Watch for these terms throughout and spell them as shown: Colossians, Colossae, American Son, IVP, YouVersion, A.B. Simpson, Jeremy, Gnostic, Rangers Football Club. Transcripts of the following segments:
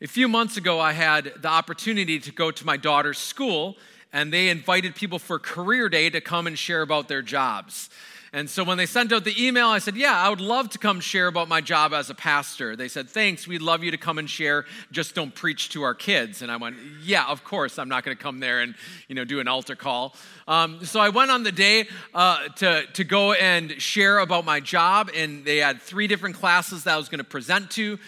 A few months ago, I had the opportunity to go to my daughter's school, and they invited people for career day to come and share about their jobs. And so when they sent out the email, I said, yeah, I would love to come share about my job as a pastor. They said, thanks, we'd love you to come and share, just don't preach to our kids. And I went, yeah, of course, I'm not going to come there and, do an altar call. So I went on the day to go and share about my job, and they had 3 different classes that I was going to present to.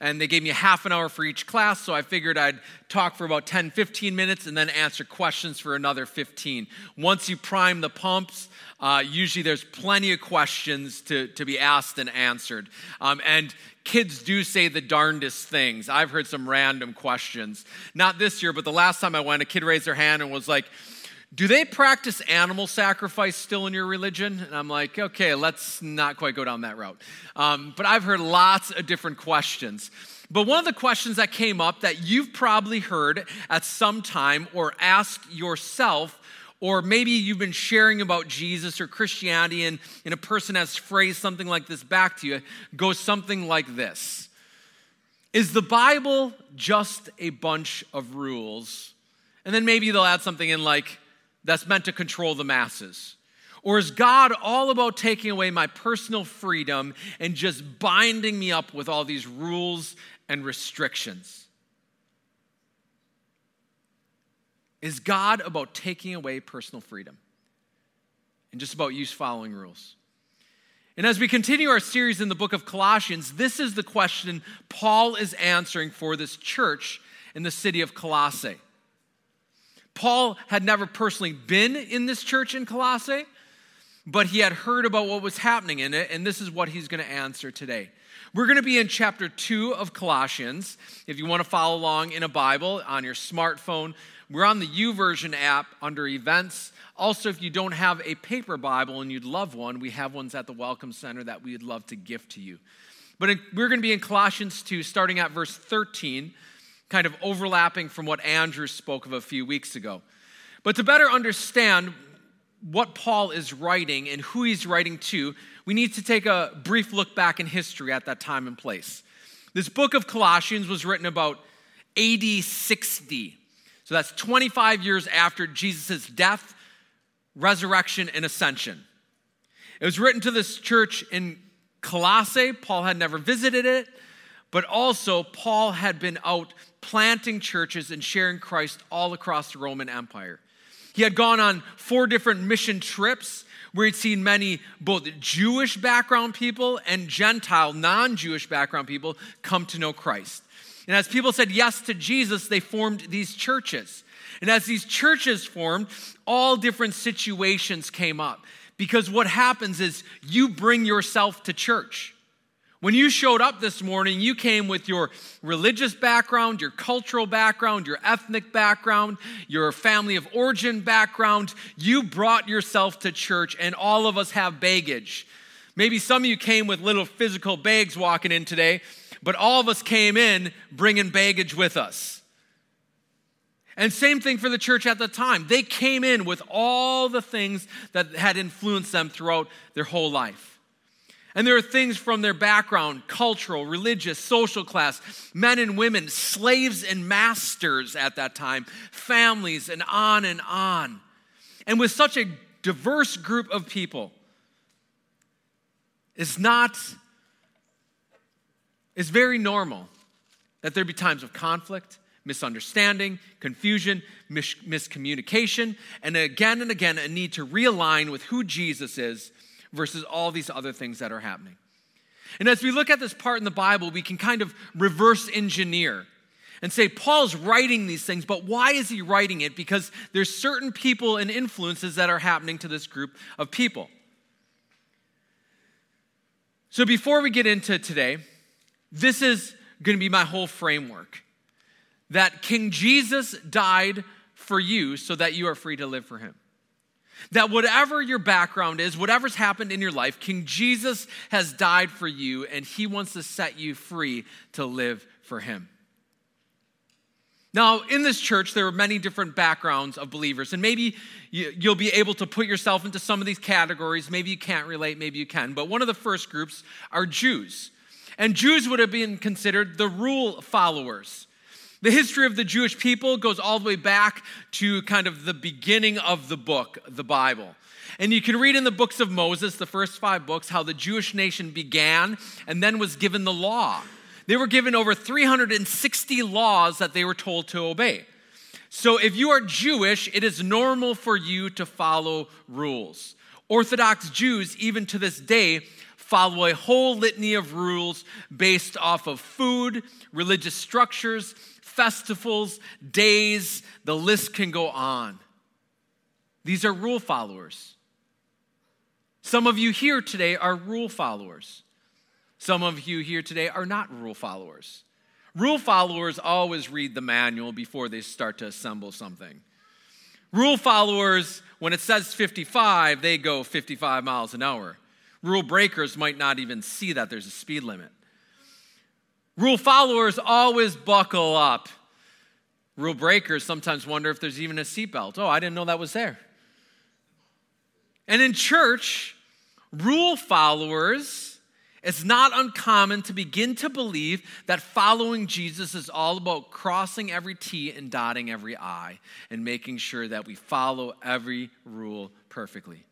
And they gave me half an hour for each class, so I figured I'd talk for about 10, 15 minutes and then answer questions for another 15. Once you prime the pumps, usually there's plenty of questions to be asked and answered. And kids do say the darndest things. I've heard some random questions. Not this year, but the last time I went, a kid raised their hand and was like, do they practice animal sacrifice still in your religion? And I'm like, okay, let's not quite go down that route. But I've heard lots of different questions. But one of the questions that came up that you've probably heard at some time or asked yourself, or maybe you've been sharing about Jesus or Christianity and a person has phrased something like this back to you, goes something like this. Is the Bible just a bunch of rules? And then maybe they'll add something in like, that's meant to control the masses? Or is God all about taking away my personal freedom and just binding me up with all these rules and restrictions? Is God about taking away personal freedom and just about you following rules? And as we continue our series in the book of Colossians, this is the question Paul is answering for this church in the city of Colossae. Paul had never personally been in this church in Colossae, but he had heard about what was happening in it, and this is what he's going to answer today. We're going to be in chapter 2 of Colossians. If you want to follow along in a Bible on your smartphone, we're on the YouVersion app under events. Also, if you don't have a paper Bible and you'd love one, we have ones at the Welcome Center that we'd love to gift to you. But we're going to be in Colossians 2, starting at verse 13, kind of overlapping from what Andrew spoke of a few weeks ago. But to better understand what Paul is writing and who he's writing to, we need to take a brief look back in history at that time and place. This book of Colossians was written about AD 60. So that's 25 years after Jesus' death, resurrection, and ascension. It was written to this church in Colossae. Paul had never visited it. But also, Paul had been out planting churches and sharing Christ all across the Roman Empire. He had gone on 4 different mission trips where he'd seen many both Jewish background people and Gentile, non-Jewish background people come to know Christ. And as people said yes to Jesus, they formed these churches. And as these churches formed, all different situations came up. Because what happens is you bring yourself to church. When you showed up this morning, you came with your religious background, your cultural background, your ethnic background, your family of origin background. You brought yourself to church, and all of us have baggage. Maybe some of you came with little physical bags walking in today, but all of us came in bringing baggage with us. And same thing for the church at the time. They came in with all the things that had influenced them throughout their whole life. And there are things from their background, cultural, religious, social class, men and women, slaves and masters at that time, families, and on and on. And with such a diverse group of people, it's very normal that there be times of conflict, misunderstanding, confusion, miscommunication, and again, a need to realign with who Jesus is versus all these other things that are happening. And as we look at this part in the Bible, we can kind of reverse engineer and say, Paul's writing these things, but why is he writing it? Because there's certain people and influences that are happening to this group of people. So before we get into today, this is going to be my whole framework, that King Jesus died for you so that you are free to live for him. That whatever your background is, whatever's happened in your life, King Jesus has died for you, and he wants to set you free to live for him. Now, in this church, there were many different backgrounds of believers, and maybe you'll be able to put yourself into some of these categories. Maybe you can't relate, maybe you can. But one of the first groups are Jews, and Jews would have been considered the rule followers. The history of the Jewish people goes all the way back to kind of the beginning of the book, the Bible. And you can read in the books of Moses, the first 5 books, how the Jewish nation began and then was given the law. They were given over 360 laws that they were told to obey. So if you are Jewish, it is normal for you to follow rules. Orthodox Jews, even to this day, follow a whole litany of rules based off of food, religious structures, festivals, days. The list can go on. These are rule followers. Some of you here today are rule followers. Some of you here today are not rule followers. Rule followers always read the manual before they start to assemble something. Rule followers, when it says 55, they go 55 miles an hour. Rule breakers might not even see that there's a speed limit. Rule followers always buckle up. Rule breakers sometimes wonder if there's even a seatbelt. Oh, I didn't know that was there. And in church, rule followers, it's not uncommon to begin to believe that following Jesus is all about crossing every T and dotting every I and making sure that we follow every rule perfectly.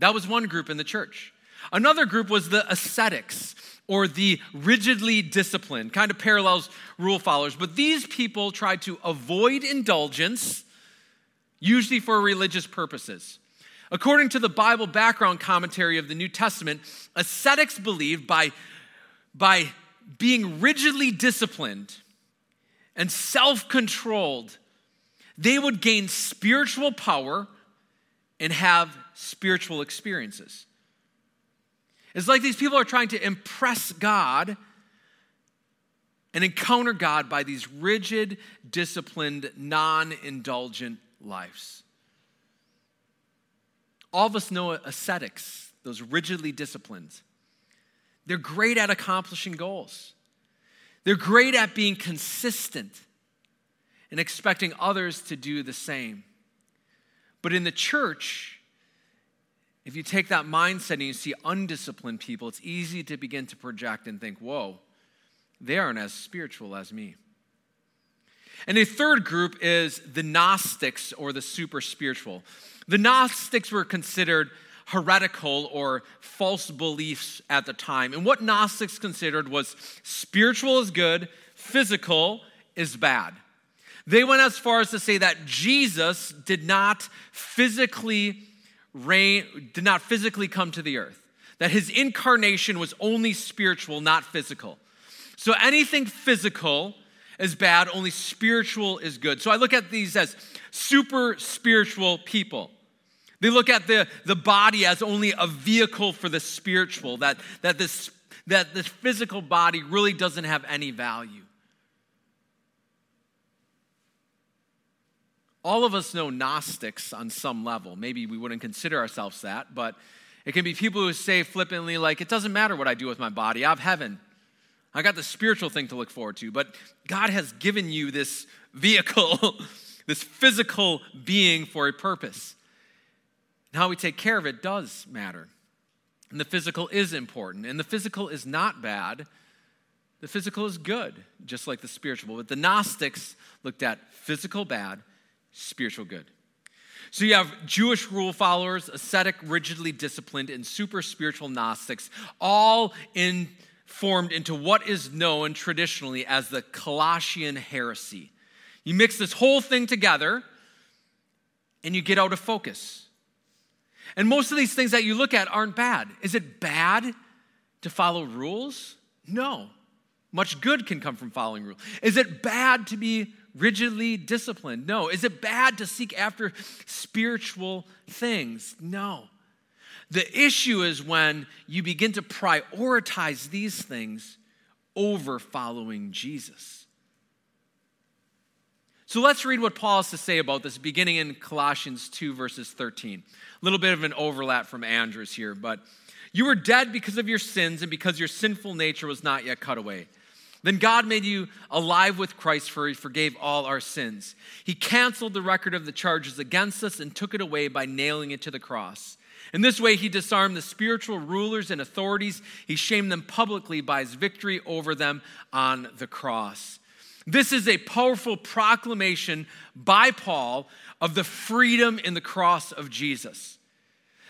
That was one group in the church. Another group was the ascetics, or the rigidly disciplined, kind of parallels rule followers. But these people tried to avoid indulgence, usually for religious purposes. According to the Bible background commentary of the New Testament, ascetics believed by being rigidly disciplined and self-controlled, they would gain spiritual power and have spiritual experiences. It's like these people are trying to impress God and encounter God by these rigid, disciplined, non-indulgent lives. All of us know ascetics, those rigidly disciplined. They're great at accomplishing goals. They're great at being consistent and expecting others to do the same. But in the church, if you take that mindset and you see undisciplined people, it's easy to begin to project and think, whoa, they aren't as spiritual as me. And a third group is the Gnostics, or the super spiritual. The Gnostics were considered heretical or false beliefs at the time. And what Gnostics considered was spiritual is good, physical is bad. They went as far as to say that Jesus did not physically come to the earth, that his incarnation was only spiritual, not physical. So anything physical is bad, only spiritual is good. So I look at these as super spiritual people. They look at the body as only a vehicle for the spiritual, that this physical body really doesn't have any value. All of us know Gnostics on some level. Maybe we wouldn't consider ourselves that, but it can be people who say flippantly, like, it doesn't matter what I do with my body, I have heaven. I got the spiritual thing to look forward to, but God has given you this vehicle, this physical being for a purpose. And how we take care of it does matter. And the physical is important. And the physical is not bad. The physical is good, just like the spiritual. But the Gnostics looked at physical bad, spiritual good. So you have Jewish rule followers, ascetic, rigidly disciplined, and super spiritual Gnostics, all formed into what is known traditionally as the Colossian heresy. You mix this whole thing together and you get out of focus. And most of these things that you look at aren't bad. Is it bad to follow rules? No. Much good can come from following rules. Is it bad to be rigidly disciplined? No. Is it bad to seek after spiritual things? No. The issue is when you begin to prioritize these things over following Jesus. So let's read what Paul has to say about this, beginning in Colossians 2, verses 13. A little bit of an overlap from Andrew's here, but you were dead because of your sins and because your sinful nature was not yet cut away. Then God made you alive with Christ, for he forgave all our sins. He canceled the record of the charges against us and took it away by nailing it to the cross. In this way, he disarmed the spiritual rulers and authorities. He shamed them publicly by his victory over them on the cross. This is a powerful proclamation by Paul of the freedom in the cross of Jesus.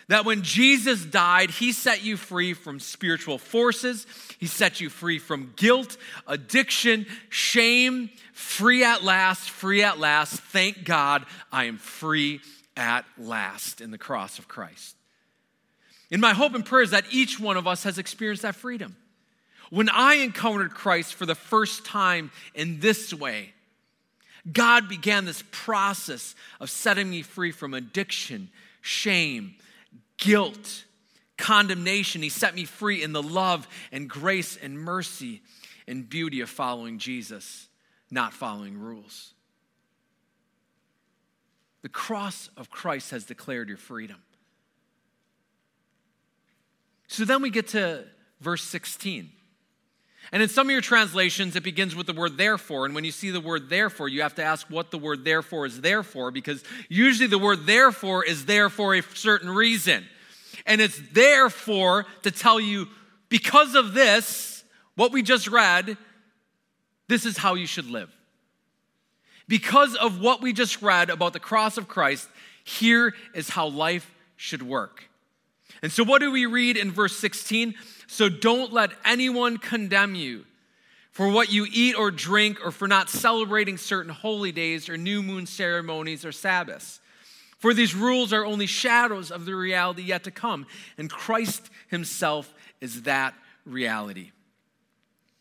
That when Jesus died, he set you free from spiritual forces. He set you free from guilt, addiction, shame. Free at last, free at last. Thank God I am free at last in the cross of Christ. And my hope and prayer is that each one of us has experienced that freedom. When I encountered Christ for the first time in this way, God began this process of setting me free from addiction, shame, guilt, condemnation. He set me free in the love and grace and mercy and beauty of following Jesus, not following rules. The cross of Christ has declared your freedom. So then we get to verse 16. And in some of your translations, it begins with the word therefore. And when you see the word therefore, you have to ask what the word therefore is there for, because usually the word therefore is there for a certain reason. And it's therefore to tell you, because of this, what we just read, this is how you should live. Because of what we just read about the cross of Christ, here is how life should work. And so what do we read in verse 16? So don't let anyone condemn you for what you eat or drink or for not celebrating certain holy days or new moon ceremonies or Sabbaths. For these rules are only shadows of the reality yet to come, and Christ himself is that reality.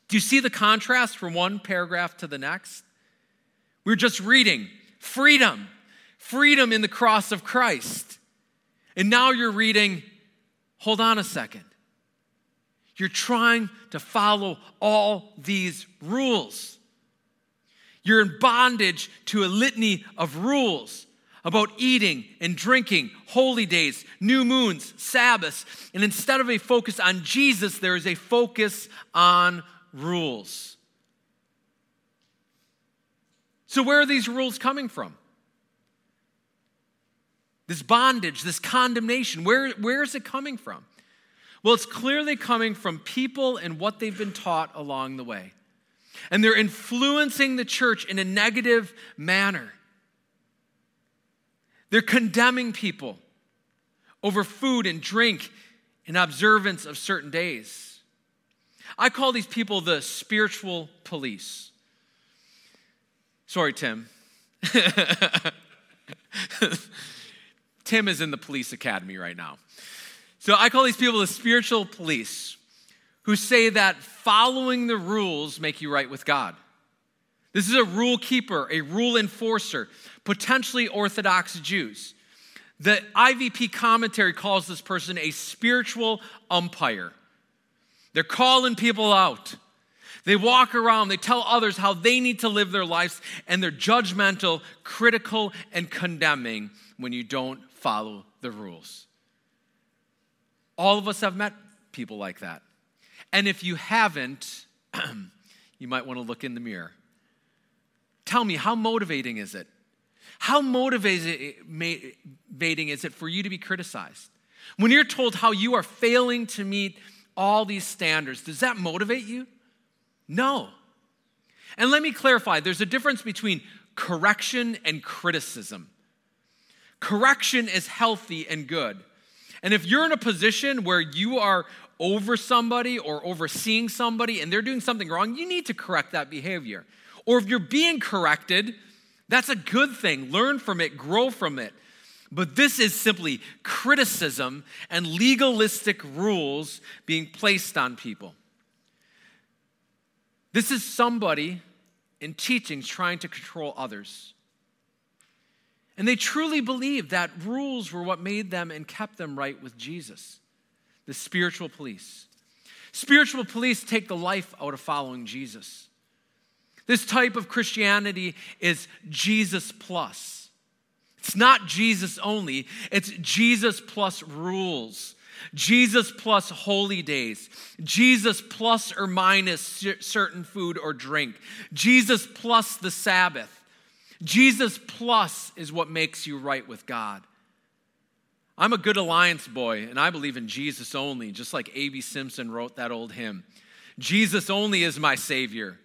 Do you see the contrast from one paragraph to the next? We're just reading freedom, freedom in the cross of Christ. And now you're reading, hold on a second. You're trying to follow all these rules. You're in bondage to a litany of rules about eating and drinking, holy days, new moons, Sabbaths. And instead of a focus on Jesus, there is a focus on rules. So where are these rules coming from? This bondage, this condemnation, where is it coming from? Well, it's clearly coming from people and what they've been taught along the way. And they're influencing the church in a negative manner. They're condemning people over food and drink and observance of certain days. I call these people the spiritual police. Sorry, Tim. Tim is in the police academy right now. So I call these people the spiritual police who say that following the rules make you right with God. This is a rule keeper, a rule enforcer, potentially Orthodox Jews. The IVP commentary calls this person a spiritual umpire. They're calling people out. They walk around, they tell others how they need to live their lives, and they're judgmental, critical, and condemning when you don't follow the rules. All of us have met people like that. And if you haven't, you might want to look in the mirror. Tell me, how motivating is it? How motivating is it for you to be criticized? When you're told how you are failing to meet all these standards, does that motivate you? No. And let me clarify, there's a difference between correction and criticism. Correction is healthy and good. And if you're in a position where you are over somebody or overseeing somebody and they're doing something wrong, you need to correct that behavior. Or if you're being corrected, that's a good thing. Learn from it, grow from it. But this is simply criticism and legalistic rules being placed on people. This is somebody in teachings trying to control others. And they truly believed that rules were what made them and kept them right with Jesus, the spiritual police. Spiritual police take the life out of following Jesus. This type of Christianity is Jesus plus. It's not Jesus only, it's Jesus plus rules, Jesus plus holy days, Jesus plus or minus certain food or drink, Jesus plus the Sabbath. Jesus plus is what makes you right with God. I'm a good alliance boy, and I believe in Jesus only, just like A.B. Simpson wrote that old hymn. Jesus only is my Savior.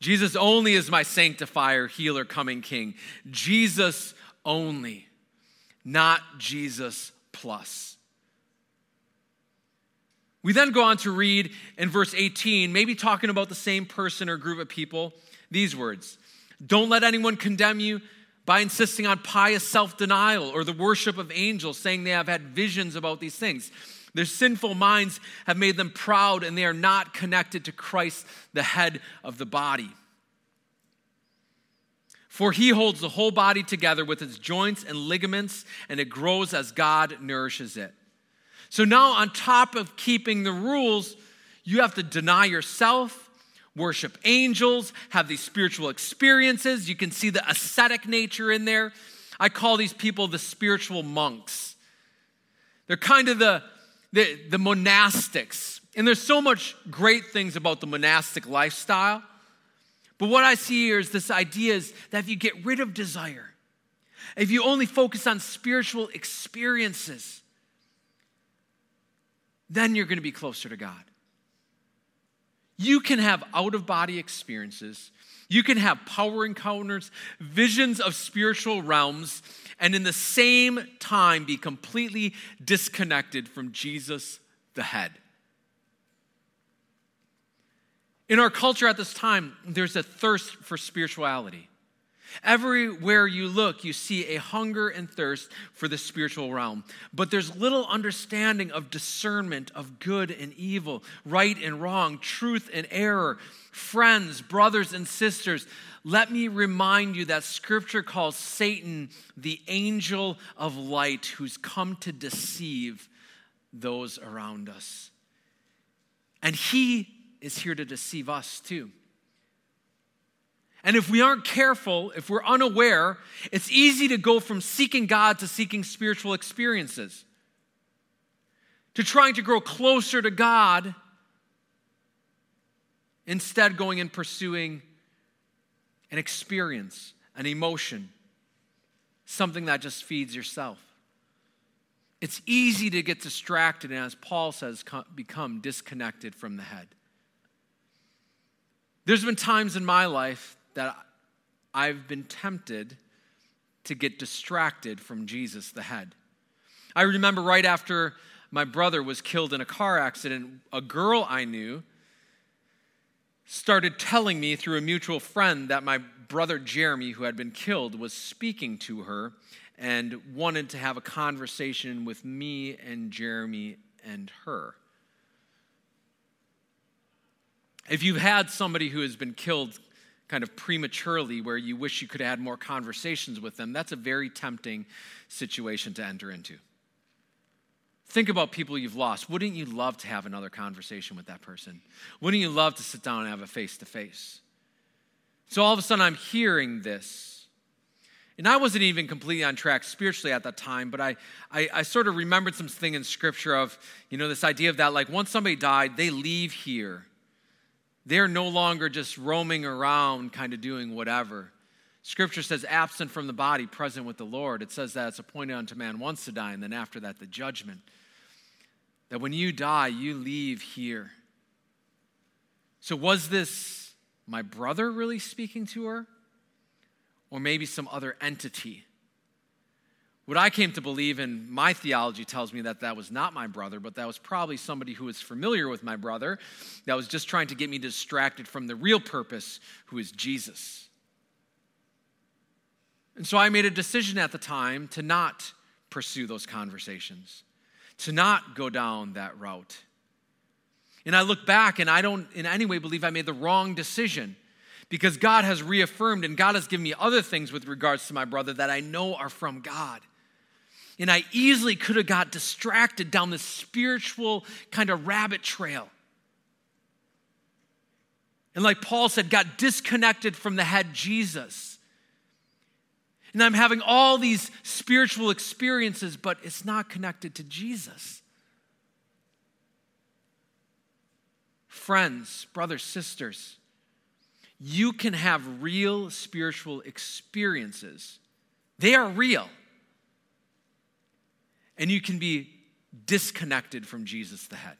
Jesus only is my sanctifier, healer, coming King. Jesus only, not Jesus plus. We then go on to read in verse 18, maybe talking about the same person or group of people, these words. Don't let anyone condemn you by insisting on pious self-denial or the worship of angels, saying they have had visions about these things. Their sinful minds have made them proud, and they are not connected to Christ, the head of the body. For he holds the whole body together with its joints and ligaments, and it grows as God nourishes it. So now, on top of keeping the rules, you have to deny yourself, worship angels, have these spiritual experiences. You can see the ascetic nature in there. I call these people the spiritual monks. They're kind of the monastics. And there's so much great things about the monastic lifestyle. But what I see here is this idea is that if you get rid of desire, if you only focus on spiritual experiences, then you're going to be closer to God. You can have out-of-body experiences. You can have power encounters, visions of spiritual realms, and in the same time be completely disconnected from Jesus, the head. In our culture at this time, there's a thirst for spirituality. Everywhere you look, you see a hunger and thirst for the spiritual realm. But there's little understanding of discernment of good and evil, right and wrong, truth and error. Friends, brothers and sisters, let me remind you that Scripture calls Satan the angel of light who's come to deceive those around us. And he is here to deceive us too. And if we aren't careful, if we're unaware, it's easy to go from seeking God to seeking spiritual experiences, to trying to grow closer to God, instead going and pursuing an experience, an emotion, something that just feeds yourself. It's easy to get distracted and, as Paul says, become disconnected from the head. There's been times in my life that I've been tempted to get distracted from Jesus, the head. I remember right after my brother was killed in a car accident, a girl I knew started telling me through a mutual friend that my brother Jeremy, who had been killed, was speaking to her and wanted to have a conversation with me and Jeremy and her. If you've had somebody who has been killed kind of prematurely where you wish you could have had more conversations with them, that's a very tempting situation to enter into. Think about people you've lost. Wouldn't you love to have another conversation with that person? Wouldn't you love to sit down and have a face-to-face? So all of a sudden I'm hearing this. And I wasn't even completely on track spiritually at that time, but I sort of remembered something in Scripture of, this idea of that, like, once somebody died, they leave here. They're no longer just roaming around kind of doing whatever. Scripture says, absent from the body, present with the Lord. It says that it's appointed unto man once to die, and then after that, the judgment. That when you die, you leave here. So was this my brother really speaking to her? Or maybe some other entity? What I came to believe in, my theology tells me that was not my brother, but that was probably somebody who was familiar with my brother that was just trying to get me distracted from the real purpose, who is Jesus. And so I made a decision at the time to not pursue those conversations, to not go down that route. And I look back, and I don't in any way believe I made the wrong decision, because God has reaffirmed and God has given me other things with regards to my brother that I know are from God. And I easily could have got distracted down this spiritual kind of rabbit trail. And like Paul said, got disconnected from the head, Jesus. And I'm having all these spiritual experiences, but it's not connected to Jesus. Friends, brothers, sisters, you can have real spiritual experiences. They are real. And you can be disconnected from Jesus, the head.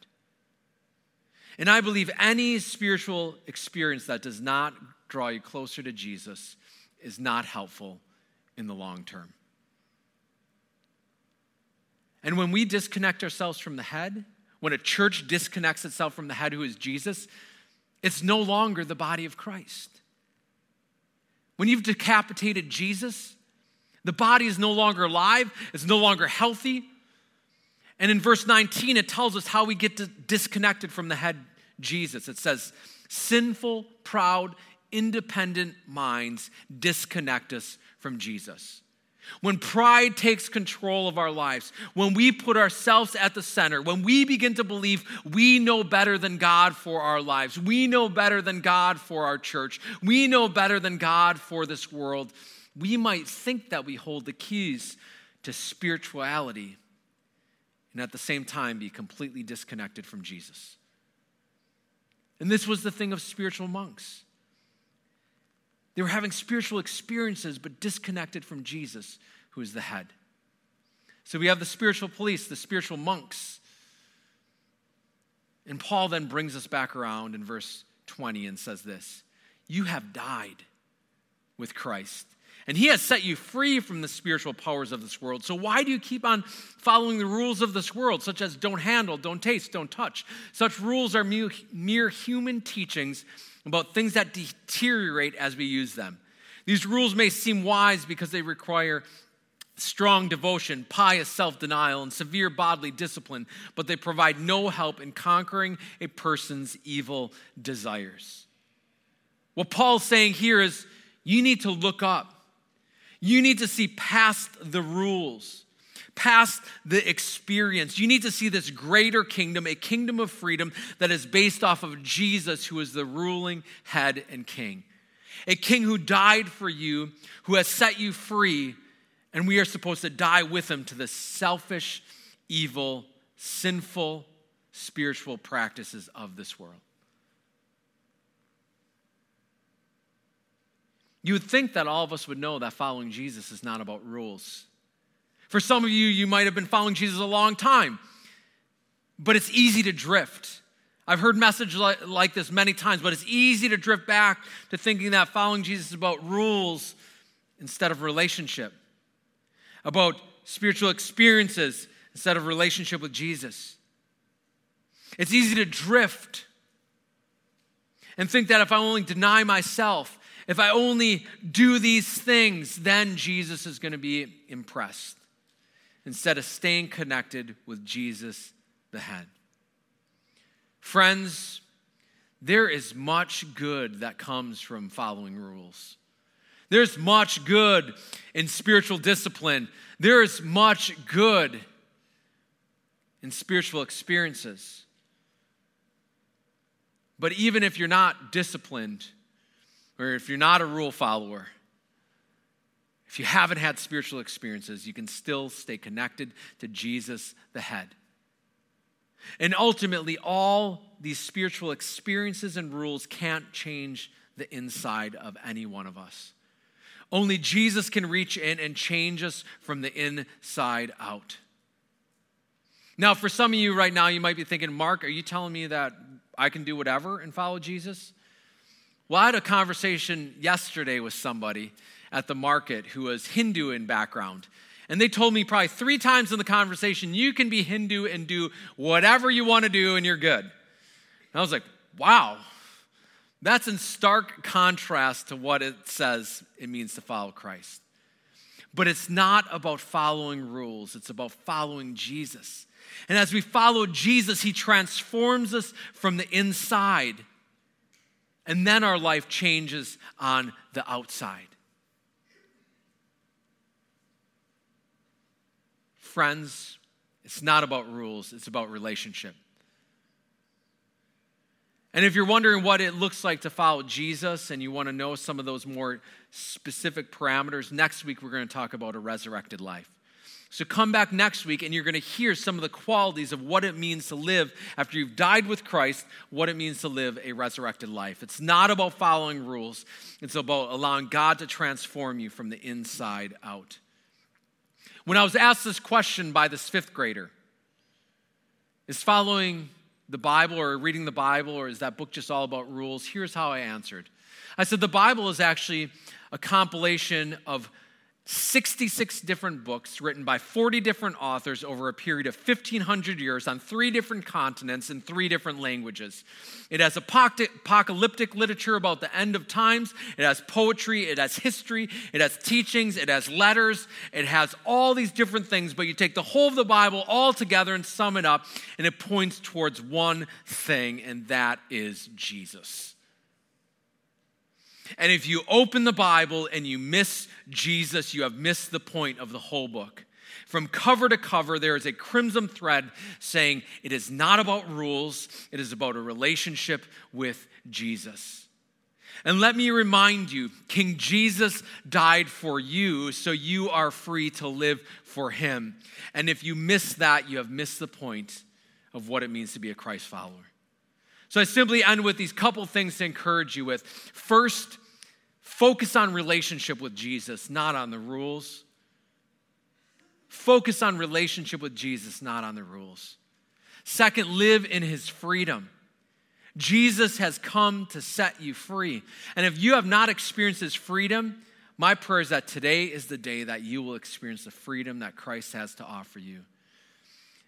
And I believe any spiritual experience that does not draw you closer to Jesus is not helpful in the long term. And when we disconnect ourselves from the head, when a church disconnects itself from the head who is Jesus, it's no longer the body of Christ. When you've decapitated Jesus, the body is no longer alive, it's no longer healthy. And in verse 19, it tells us how we get disconnected from the head, Jesus. It says, sinful, proud, independent minds disconnect us from Jesus. When pride takes control of our lives, when we put ourselves at the center, when we begin to believe we know better than God for our lives, we know better than God for our church, we know better than God for this world, we might think that we hold the keys to spirituality and at the same time be completely disconnected from Jesus. And this was the thing of spiritual monks. They were having spiritual experiences, but disconnected from Jesus, who is the head. So we have the spiritual police, the spiritual monks. And Paul then brings us back around in verse 20 and says this, you have died with Christ, and he has set you free from the spiritual powers of this world. So why do you keep on following the rules of this world, such as don't handle, don't taste, don't touch? Such rules are mere human teachings about things that deteriorate as we use them. These rules may seem wise because they require strong devotion, pious self-denial, and severe bodily discipline, but they provide no help in conquering a person's evil desires. What Paul's saying here is you need to look up. You need to see past the rules, past the experience. You need to see this greater kingdom, a kingdom of freedom that is based off of Jesus, who is the ruling head and king. A king who died for you, who has set you free, and we are supposed to die with him to the selfish, evil, sinful, spiritual practices of this world. You would think that all of us would know that following Jesus is not about rules. For some of you, you might have been following Jesus a long time, but it's easy to drift. I've heard messages like this many times, but it's easy to drift back to thinking that following Jesus is about rules instead of relationship, about spiritual experiences instead of relationship with Jesus. It's easy to drift and think that if I only deny myself, if I only do these things, then Jesus is going to be impressed, instead of staying connected with Jesus, the head. Friends, there is much good that comes from following rules. There's much good in spiritual discipline. There is much good in spiritual experiences. But even if you're not disciplined, or if you're not a rule follower, if you haven't had spiritual experiences, you can still stay connected to Jesus, the head. And ultimately, all these spiritual experiences and rules can't change the inside of any one of us. Only Jesus can reach in and change us from the inside out. Now, for some of you right now, you might be thinking, Mark, are you telling me that I can do whatever and follow Jesus? Well, I had a conversation yesterday with somebody at the market who was Hindu in background. And they told me probably 3 times in the conversation, you can be Hindu and do whatever you want to do and you're good. And I was like, wow, that's in stark contrast to what it says it means to follow Christ. But it's not about following rules. It's about following Jesus. And as we follow Jesus, he transforms us from the inside. And then our life changes on the outside. Friends, it's not about rules, it's about relationship. And if you're wondering what it looks like to follow Jesus and you want to know some of those more specific parameters, next week we're going to talk about a resurrected life. So come back next week and you're going to hear some of the qualities of what it means to live after you've died with Christ, what it means to live a resurrected life. It's not about following rules. It's about allowing God to transform you from the inside out. When I was asked this question by this 5th grader, is following the Bible or reading the Bible or is that book just all about rules? Here's how I answered. I said the Bible is actually a compilation of 66 different books written by 40 different authors over a period of 1,500 years on 3 different continents in 3 different languages. It has apocalyptic literature about the end of times. It has poetry. It has history. It has teachings. It has letters. It has all these different things, but you take the whole of the Bible all together and sum it up, and it points towards one thing, and that is Jesus. And if you open the Bible and you miss Jesus, you have missed the point of the whole book. From cover to cover, there is a crimson thread saying it is not about rules, it is about a relationship with Jesus. And let me remind you, King Jesus died for you, so you are free to live for him. And if you miss that, you have missed the point of what it means to be a Christ follower. So I simply end with these couple things to encourage you with. First, focus on relationship with Jesus, not on the rules. Focus on relationship with Jesus, not on the rules. Second, live in his freedom. Jesus has come to set you free. And if you have not experienced his freedom, my prayer is that today is the day that you will experience the freedom that Christ has to offer you.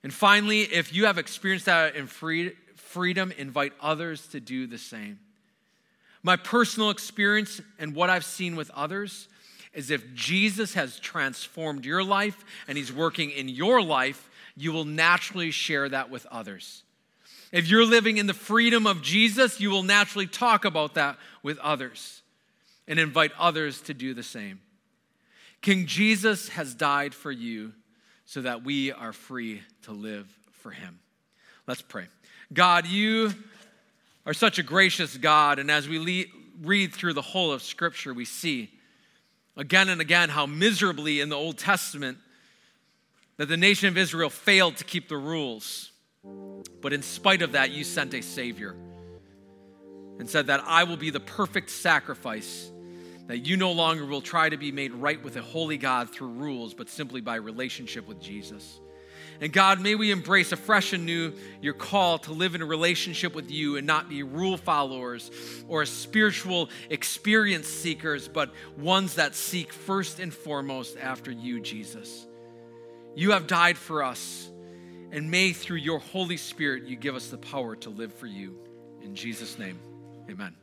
And finally, if you have experienced that in freedom, invite others to do the same. My personal experience and what I've seen with others is if Jesus has transformed your life and he's working in your life, you will naturally share that with others. If you're living in the freedom of Jesus, you will naturally talk about that with others and invite others to do the same. King Jesus has died for you so that we are free to live for him. Let's pray. God, you are such a gracious God, and as we read through the whole of Scripture, we see again and again how miserably in the Old Testament that the nation of Israel failed to keep the rules. But in spite of that, you sent a Savior and said that I will be the perfect sacrifice, that you no longer will try to be made right with a holy God through rules, but simply by relationship with Jesus. And God, may we embrace afresh and new your call to live in a relationship with you and not be rule followers or spiritual experience seekers, but ones that seek first and foremost after you, Jesus. You have died for us, and may through your Holy Spirit you give us the power to live for you. In Jesus' name, amen.